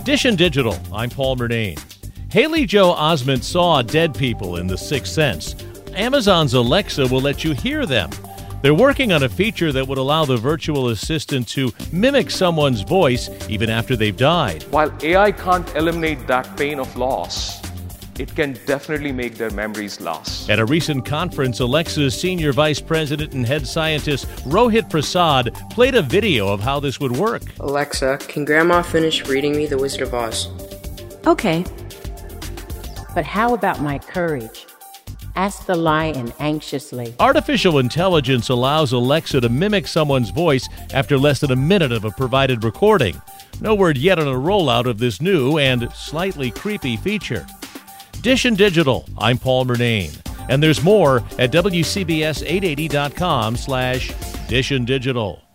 Edition Digital, I'm Paul Murnane. Haley Joel Osment saw dead people in The Sixth Sense. Amazon's Alexa will let you hear them. They're working on a feature that would allow the virtual assistant to mimic someone's voice even after they've died. While AI can't eliminate that pain of loss, it can definitely make their memories last. At a recent conference, Alexa's Senior Vice President and Head Scientist Rohit Prasad played a video of how this would work. Alexa, can Grandma finish reading me The Wizard of Oz? Okay. But how about my courage? Asked the lion anxiously. Artificial intelligence allows Alexa to mimic someone's voice after less than a minute of a provided recording. No word yet on a rollout of this new and slightly creepy feature. Edition Digital, I'm Paul Murnane. And there's more at WCBS880.com/Edition Digital.